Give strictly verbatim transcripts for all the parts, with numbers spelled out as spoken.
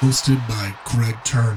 hosted by Greg Turner.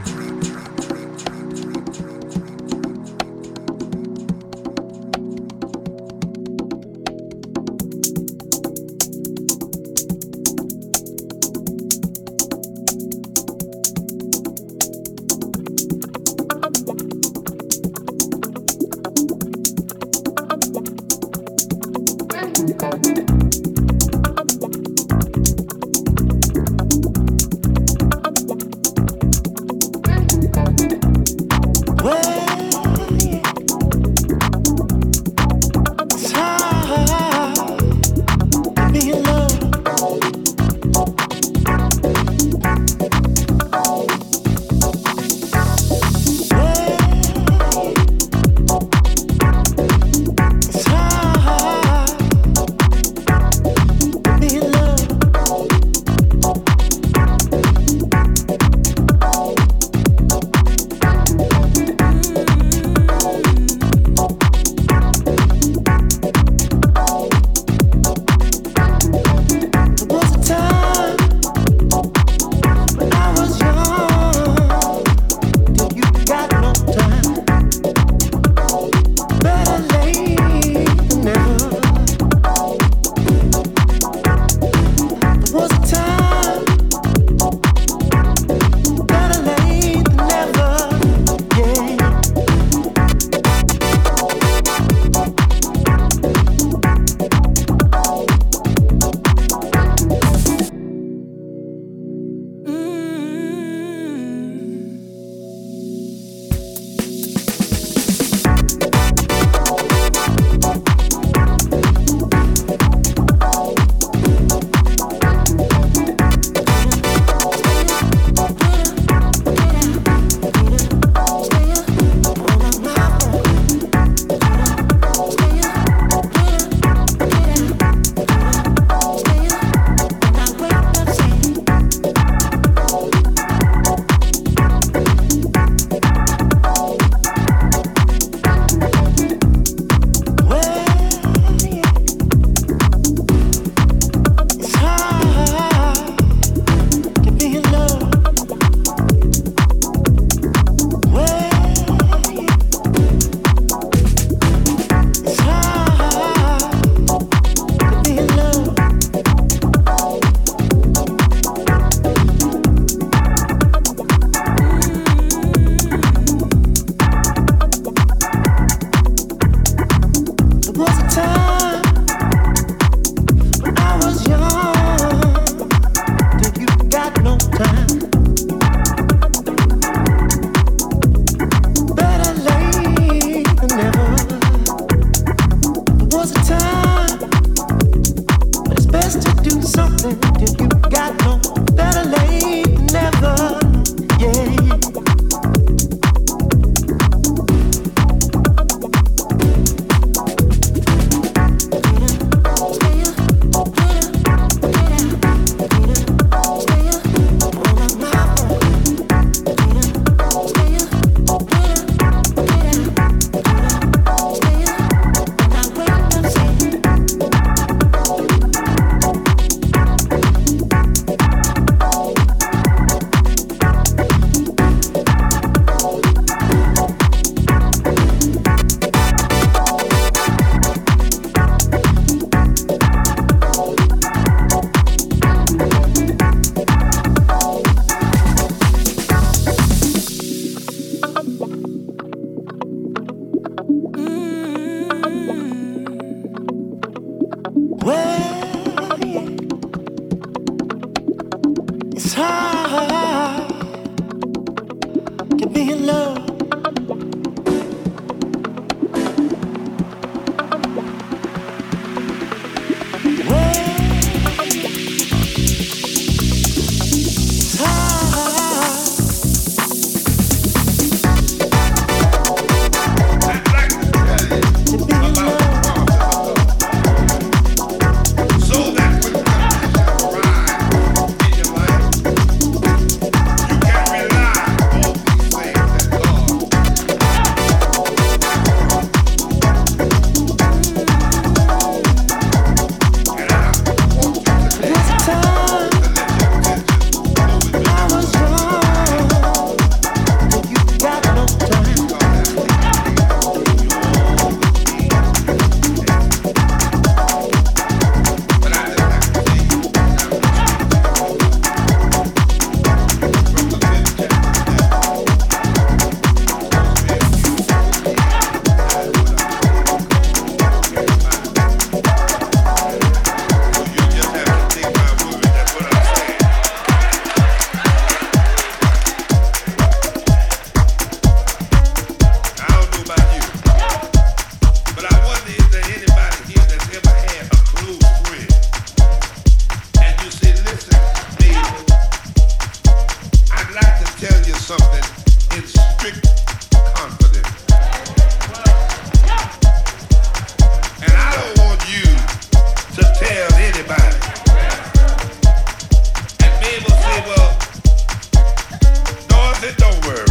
it, don't worry.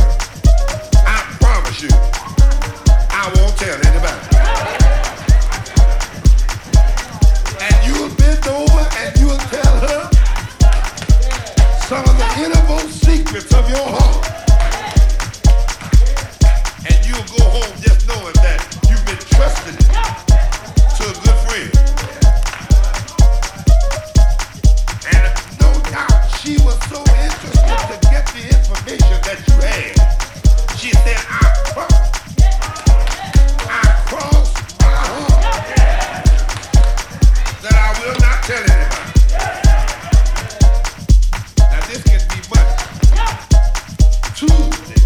I promise you, I won't tell anybody. And you'll bend over and you'll tell her some of the innermost secrets of your heart. And you'll go home just knowing that you've been trusted to a good friend. And no doubt she was so interested to get the information that you had. She said, I crossed. I crossed my heart. That I will not tell anybody. Now this can be much. Tuesday.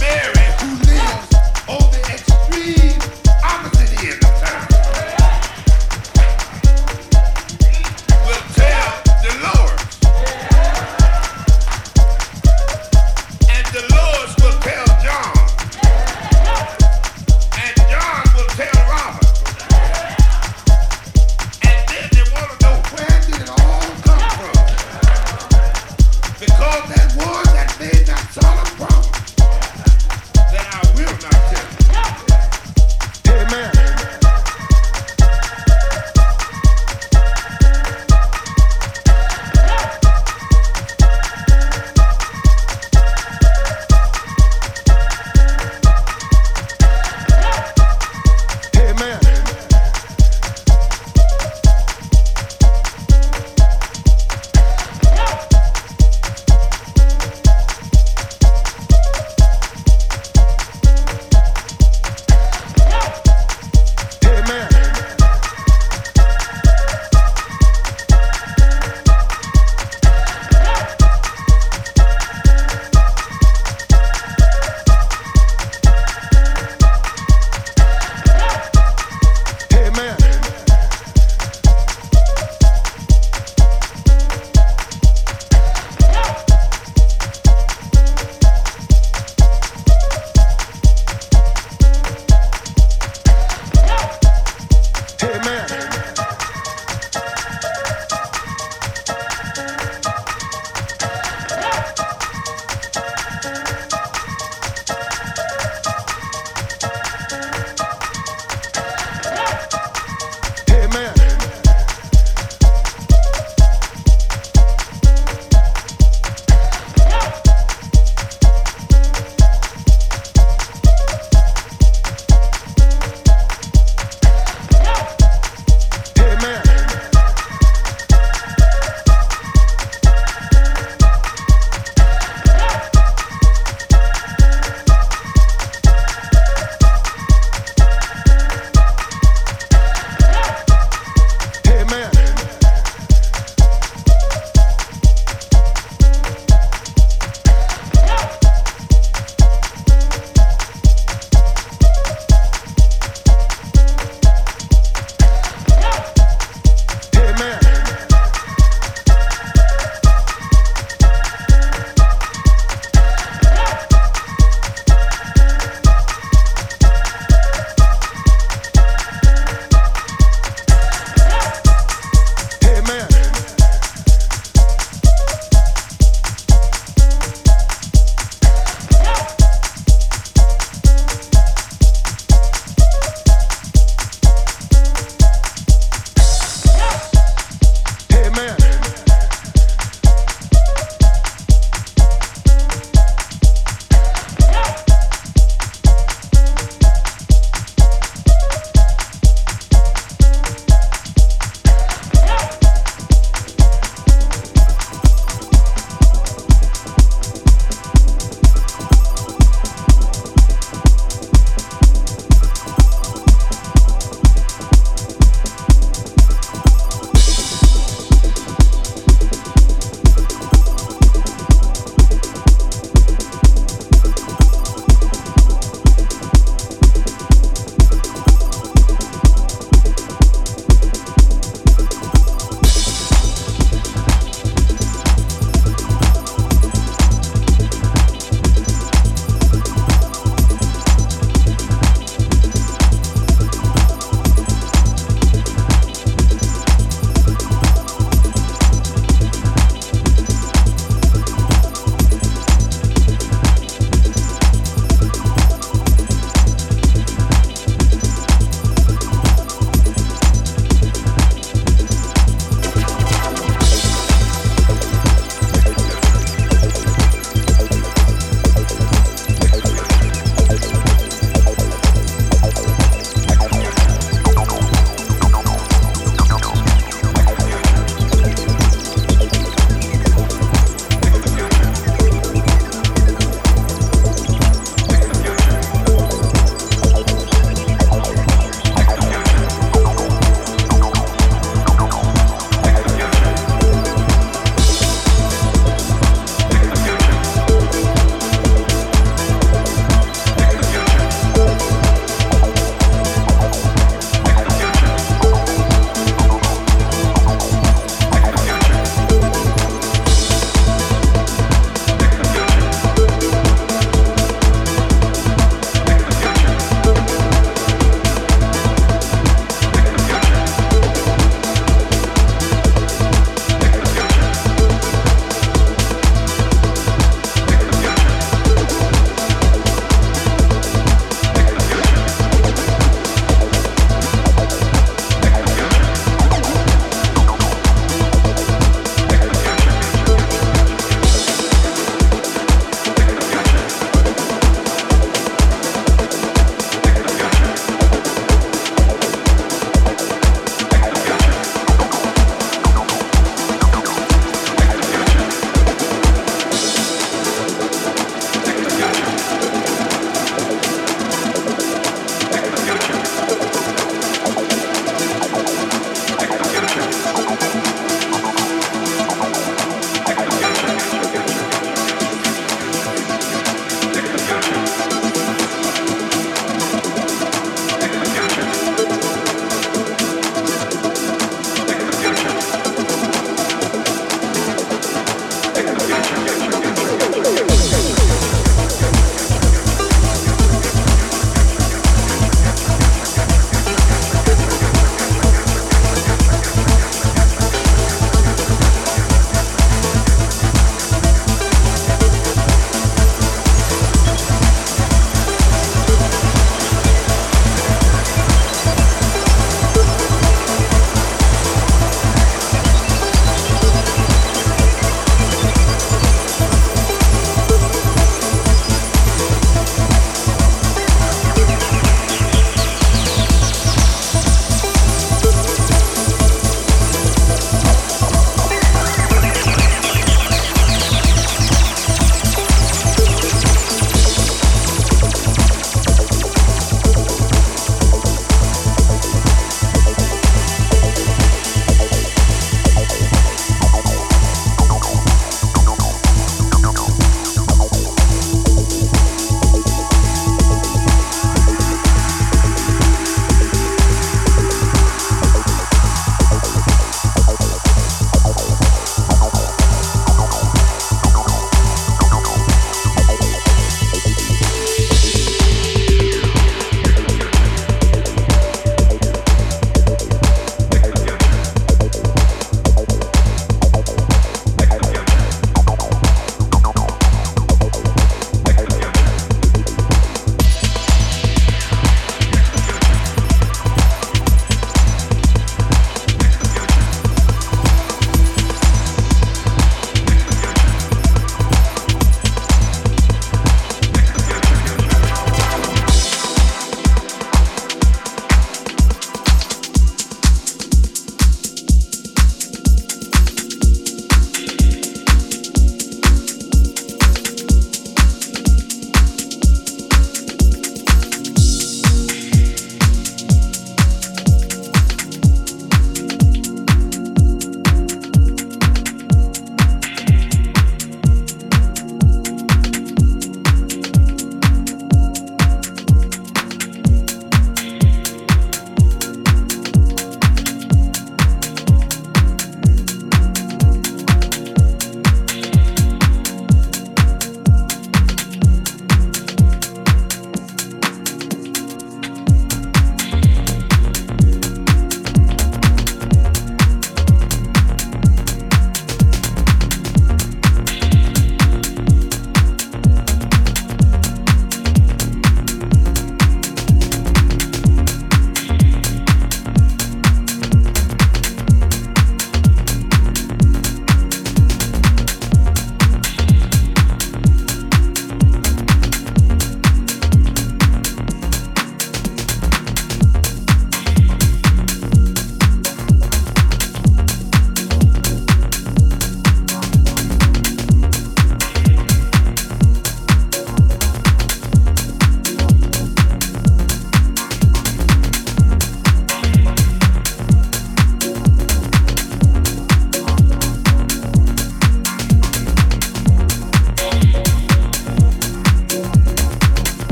Mary, who lives